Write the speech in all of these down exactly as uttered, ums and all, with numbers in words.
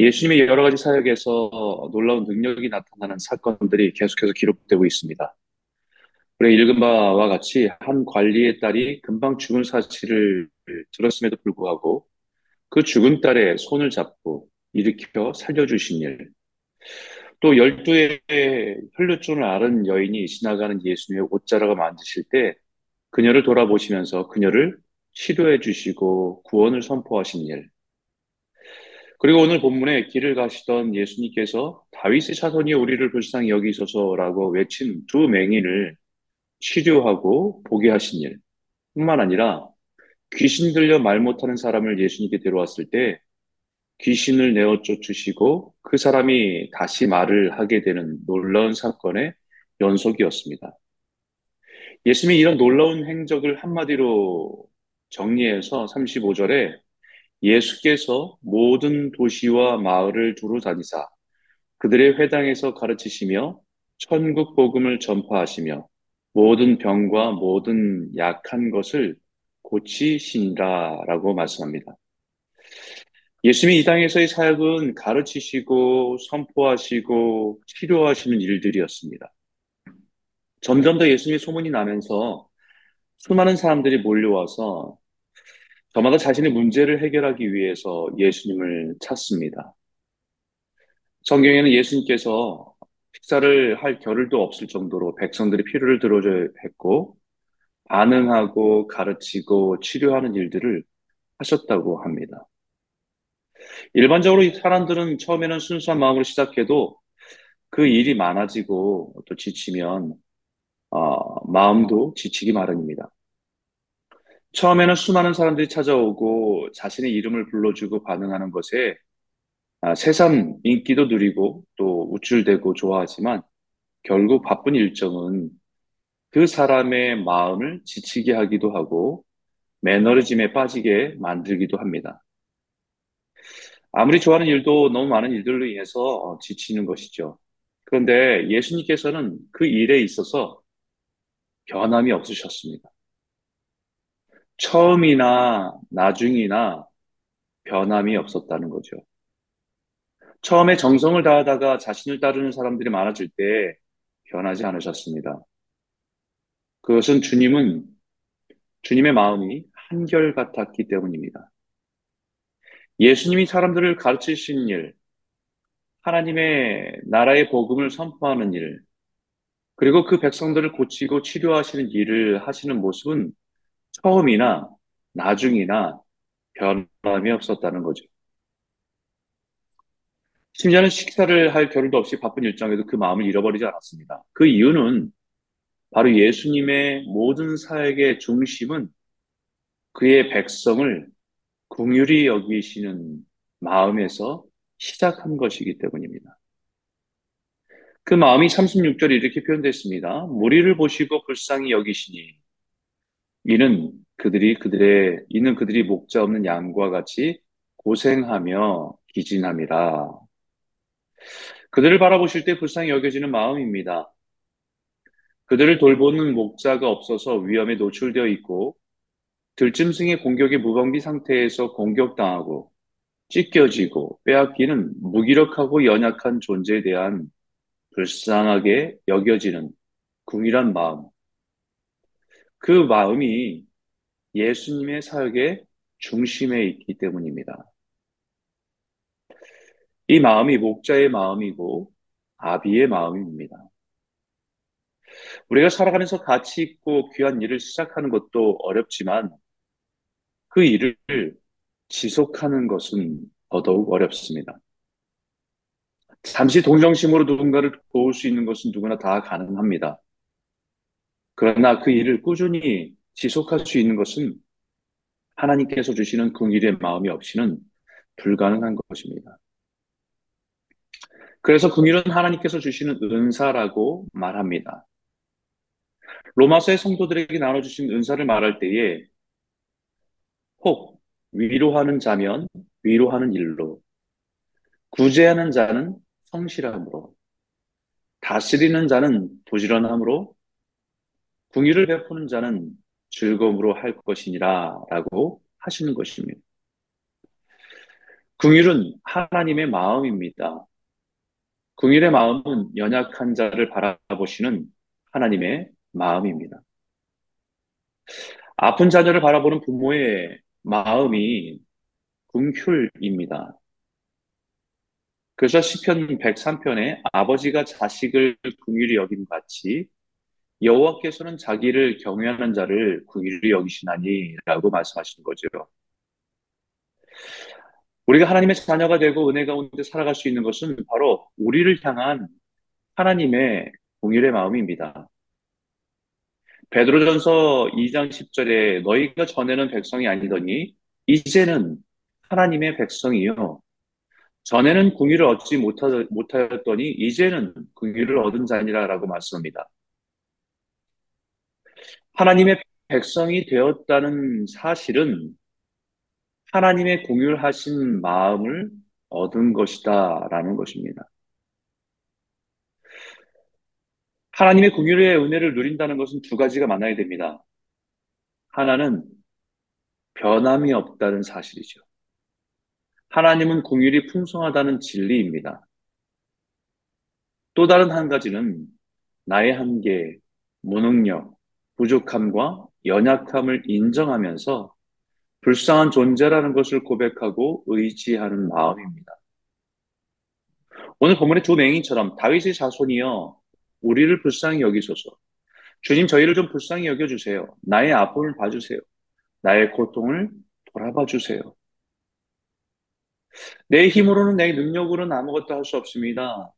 예수님의 여러 가지 사역에서 놀라운 능력이 나타나는 사건들이 계속해서 기록되고 있습니다. 우리 읽은 바와 같이 한 관리의 딸이 금방 죽은 사실을 들었음에도 불구하고 그 죽은 딸의 손을 잡고 일으켜 살려주신 일, 또 열두의 혈루증을 앓은 여인이 지나가는 예수님의 옷자락을 만지실 때 그녀를 돌아보시면서 그녀를 치료해 주시고 구원을 선포하신 일, 그리고 오늘 본문에 길을 가시던 예수님께서 다윗의 자손이 우리를 불쌍히 여기소서라고 외친 두 맹인을 치료하고 보게 하신 일 뿐만 아니라 귀신 들려 말 못하는 사람을 예수님께 데려왔을 때 귀신을 내어 쫓으시고 그 사람이 다시 말을 하게 되는 놀라운 사건의 연속이었습니다. 예수님이 이런 놀라운 행적을 한마디로 정리해서 삼십오 절에 예수께서 모든 도시와 마을을 두루 다니사 그들의 회당에서 가르치시며 천국 복음을 전파하시며 모든 병과 모든 약한 것을 고치시니라라고 말씀합니다. 예수님이 이 땅에서의 사역은 가르치시고 선포하시고 치료하시는 일들이었습니다. 점점 더 예수님의 소문이 나면서 수많은 사람들이 몰려와서 저마다 자신의 문제를 해결하기 위해서 예수님을 찾습니다. 성경에는 예수님께서 식사를 할 겨를도 없을 정도로 백성들의 필요를 들어줘야 했고 반응하고 가르치고 치료하는 일들을 하셨다고 합니다. 일반적으로 이 사람들은 처음에는 순수한 마음으로 시작해도 그 일이 많아지고 또 지치면 어, 마음도 지치기 마련입니다. 처음에는 수많은 사람들이 찾아오고 자신의 이름을 불러주고 반응하는 것에 아, 새삼 인기도 누리고 또 우쭐대고 좋아하지만 결국 바쁜 일정은 그 사람의 마음을 지치게 하기도 하고 매너리즘에 빠지게 만들기도 합니다. 아무리 좋아하는 일도 너무 많은 일들로 인해서 지치는 것이죠. 그런데 예수님께서는 그 일에 있어서 변함이 없으셨습니다. 처음이나 나중이나 변함이 없었다는 거죠. 처음에 정성을 다하다가 자신을 따르는 사람들이 많아질 때 변하지 않으셨습니다. 그것은 주님은 주님의 마음이 한결같았기 때문입니다. 예수님이 사람들을 가르치신 일, 하나님의 나라의 복음을 선포하는 일, 그리고 그 백성들을 고치고 치료하시는 일을 하시는 모습은 처음이나 나중이나 변함이 없었다는 거죠. 심지어는 식사를 할 겨를도 없이 바쁜 일정에도 그 마음을 잃어버리지 않았습니다. 그 이유는 바로 예수님의 모든 사역의 중심은 그의 백성을 긍휼히 여기시는 마음에서 시작한 것이기 때문입니다. 그 마음이 삼십육 절에 이렇게 표현됐습니다. 무리를 보시고 불쌍히 여기시니 이는 그들이 그들의 이는 그들이 목자 없는 양과 같이 고생하며 기진함이라. 그들을 바라보실 때 불쌍히 여겨지는 마음입니다. 그들을 돌보는 목자가 없어서 위험에 노출되어 있고 들짐승의 공격에 무방비 상태에서 공격당하고 찢겨지고 빼앗기는 무기력하고 연약한 존재에 대한 불쌍하게 여겨지는 긍휼한 마음, 그 마음이 예수님의 사역의 중심에 있기 때문입니다. 이 마음이 목자의 마음이고 아비의 마음입니다. 우리가 살아가면서 가치 있고 귀한 일을 시작하는 것도 어렵지만 그 일을 지속하는 것은 더더욱 어렵습니다. 잠시 동정심으로 누군가를 도울 수 있는 것은 누구나 다 가능합니다. 그러나 그 일을 꾸준히 지속할 수 있는 것은 하나님께서 주시는 긍휼의 마음이 없이는 불가능한 것입니다. 그래서 긍휼은 하나님께서 주시는 은사라고 말합니다. 로마서의 성도들에게 나눠주신 은사를 말할 때에 혹 위로하는 자면 위로하는 일로, 구제하는 자는 성실함으로, 다스리는 자는 부지런함으로, 긍휼을 베푸는 자는 즐거움으로 할 것이니라 라고 하시는 것입니다. 긍휼은 하나님의 마음입니다. 긍휼의 마음은 연약한 자를 바라보시는 하나님의 마음입니다. 아픈 자녀를 바라보는 부모의 마음이 긍휼입니다. 그래서 시편 백삼 편에 아버지가 자식을 긍휼히 여김 같이 여호와께서는 자기를 경외하는 자를 긍휼히 여기시나니 라고 말씀하시는 거죠. 우리가 하나님의 자녀가 되고 은혜 가운데 살아갈 수 있는 것은 바로 우리를 향한 하나님의 긍휼의 마음입니다. 베드로전서 이 장 십 절에 너희가 전에는 백성이 아니더니 이제는 하나님의 백성이요 전에는 긍휼을 얻지 못하였더니 이제는 긍휼을 얻은 자니라 라고 말씀합니다. 하나님의 백성이 되었다는 사실은 하나님의 긍휼하신 마음을 얻은 것이다 라는 것입니다. 하나님의 긍휼의 은혜를 누린다는 것은 두 가지가 만나야 됩니다. 하나는 변함이 없다는 사실이죠. 하나님은 긍휼이 풍성하다는 진리입니다. 또 다른 한 가지는 나의 한계, 무능력, 부족함과 연약함을 인정하면서 불쌍한 존재라는 것을 고백하고 의지하는 마음입니다. 오늘 본문의 두 맹인처럼 다윗의 자손이여 우리를 불쌍히 여기소서. 주님 저희를 좀 불쌍히 여겨주세요. 나의 아픔을 봐주세요. 나의 고통을 돌아봐주세요. 내 힘으로는 내 능력으로는 아무것도 할 수 없습니다.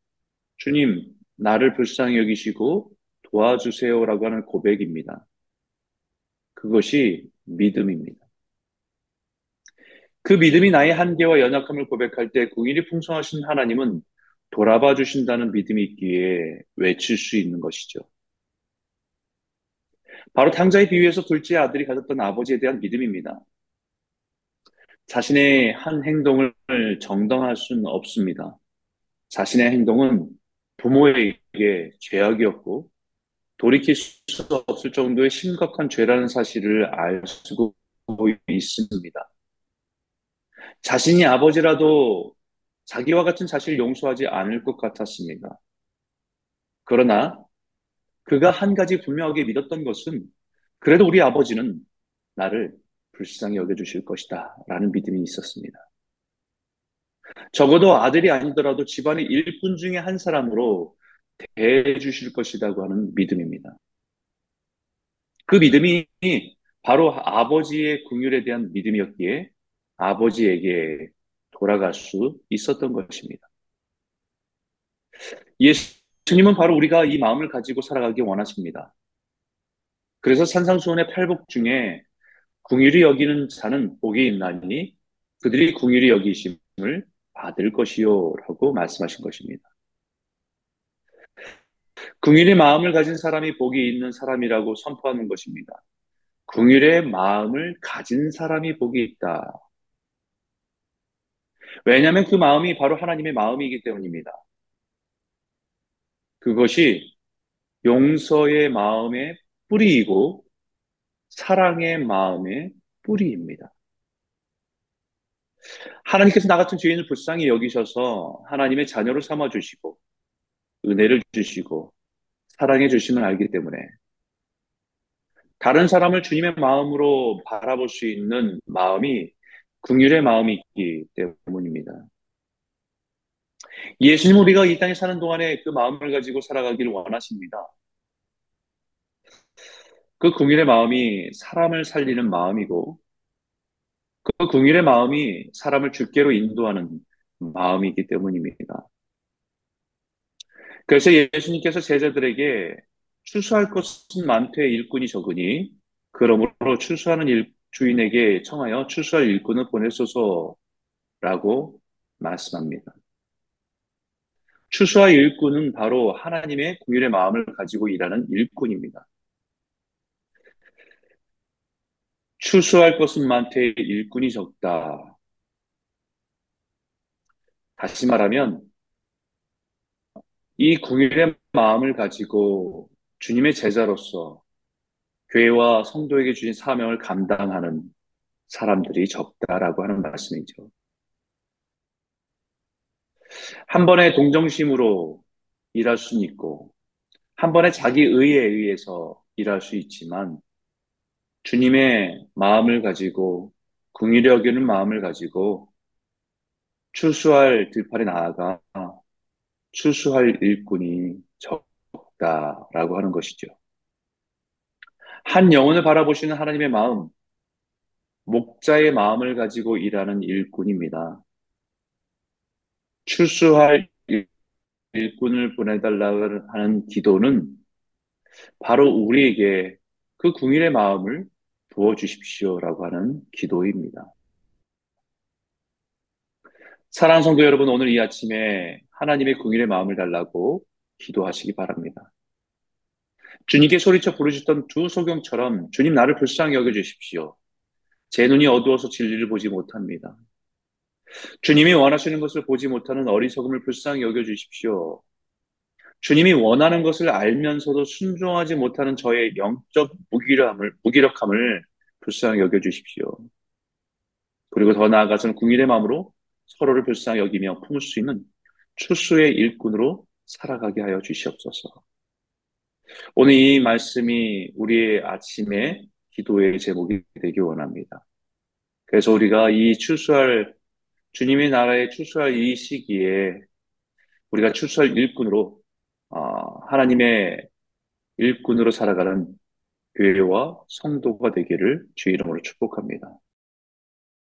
주님 나를 불쌍히 여기시고 도와주세요 라고 하는 고백입니다. 그것이 믿음입니다. 그 믿음이 나의 한계와 연약함을 고백할 때 긍휼이 풍성하신 하나님은 돌아봐 주신다는 믿음이 있기에 외칠 수 있는 것이죠. 바로 탕자의 비유에서 둘째 아들이 가졌던 아버지에 대한 믿음입니다. 자신의 한 행동을 정당할 수는 없습니다. 자신의 행동은 부모에게 죄악이었고 돌이킬 수 없을 정도의 심각한 죄라는 사실을 알 수 있습니다. 자신이 아버지라도 자기와 같은 자신을 용서하지 않을 것 같았습니다. 그러나 그가 한 가지 분명하게 믿었던 것은 그래도 우리 아버지는 나를 불쌍히 여겨주실 것이다 라는 믿음이 있었습니다. 적어도 아들이 아니더라도 집안의 일꾼 중에 한 사람으로 대해주실 것이라고 하는 믿음입니다. 그 믿음이 바로 아버지의 긍휼에 대한 믿음이었기에 아버지에게 돌아갈 수 있었던 것입니다. 예수님은 바로 우리가 이 마음을 가지고 살아가기 원하십니다. 그래서 산상수훈의 팔복 중에 긍휼히 여기는 자는 복이 있나니 그들이 긍휼히 여기심을 받을 것이요 라고 말씀하신 것입니다. 긍휼의 마음을 가진 사람이 복이 있는 사람이라고 선포하는 것입니다. 긍휼의 마음을 가진 사람이 복이 있다. 왜냐하면 그 마음이 바로 하나님의 마음이기 때문입니다. 그것이 용서의 마음의 뿌리이고 사랑의 마음의 뿌리입니다. 하나님께서 나 같은 죄인을 불쌍히 여기셔서 하나님의 자녀로 삼아주시고 은혜를 주시고 사랑해 주심을 알기 때문에 다른 사람을 주님의 마음으로 바라볼 수 있는 마음이 긍휼의 마음이 있기 때문입니다. 예수님은 우리가 이 땅에 사는 동안에 그 마음을 가지고 살아가기를 원하십니다. 그 긍휼의 마음이 사람을 살리는 마음이고 그 긍휼의 마음이 사람을 주께로 인도하는 마음이기 때문입니다. 그래서 예수님께서 제자들에게 추수할 것은 많되 일꾼이 적으니 그러므로 추수하는 일 주인에게 청하여 추수할 일꾼을 보내소서라고 말씀합니다. 추수할 일꾼은 바로 하나님의 긍휼의 마음을 가지고 일하는 일꾼입니다. 추수할 것은 많되 일꾼이 적다. 다시 말하면 이 긍휼의 마음을 가지고 주님의 제자로서 교회와 성도에게 주신 사명을 감당하는 사람들이 적다라고 하는 말씀이죠. 한 번에 동정심으로 일할 수는 있고 한 번에 자기 의에 의해서 일할 수 있지만 주님의 마음을 가지고 긍휼히 여기는 마음을 가지고 출수할 들판에 나아가 출수할 일꾼이 적다라고 하는 것이죠. 한 영혼을 바라보시는 하나님의 마음, 목자의 마음을 가지고 일하는 일꾼입니다. 출수할 일꾼을 보내달라고 하는 기도는 바로 우리에게 그 궁일의 마음을 부어주십시오라고 하는 기도입니다. 사랑하는 성도 여러분, 오늘 이 아침에 하나님의 궁일의 마음을 달라고 기도하시기 바랍니다. 주님께 소리쳐 부르셨던 두 소경처럼 주님 나를 불쌍히 여겨주십시오. 제 눈이 어두워서 진리를 보지 못합니다. 주님이 원하시는 것을 보지 못하는 어리석음을 불쌍히 여겨주십시오. 주님이 원하는 것을 알면서도 순종하지 못하는 저의 영적 무기력함을, 무기력함을 불쌍히 여겨주십시오. 그리고 더 나아가서는 궁일의 마음으로 서로를 불쌍히 여기며 품을 수 있는 추수의 일꾼으로 살아가게 하여 주시옵소서. 오늘 이 말씀이 우리의 아침의 기도의 제목이 되기 원합니다. 그래서 우리가 이 출수할 주님의 나라에 출수할 이 시기에 우리가 출수할 일꾼으로 어, 하나님의 일꾼으로 살아가는 교회와 성도가 되기를 주의 이름으로 축복합니다.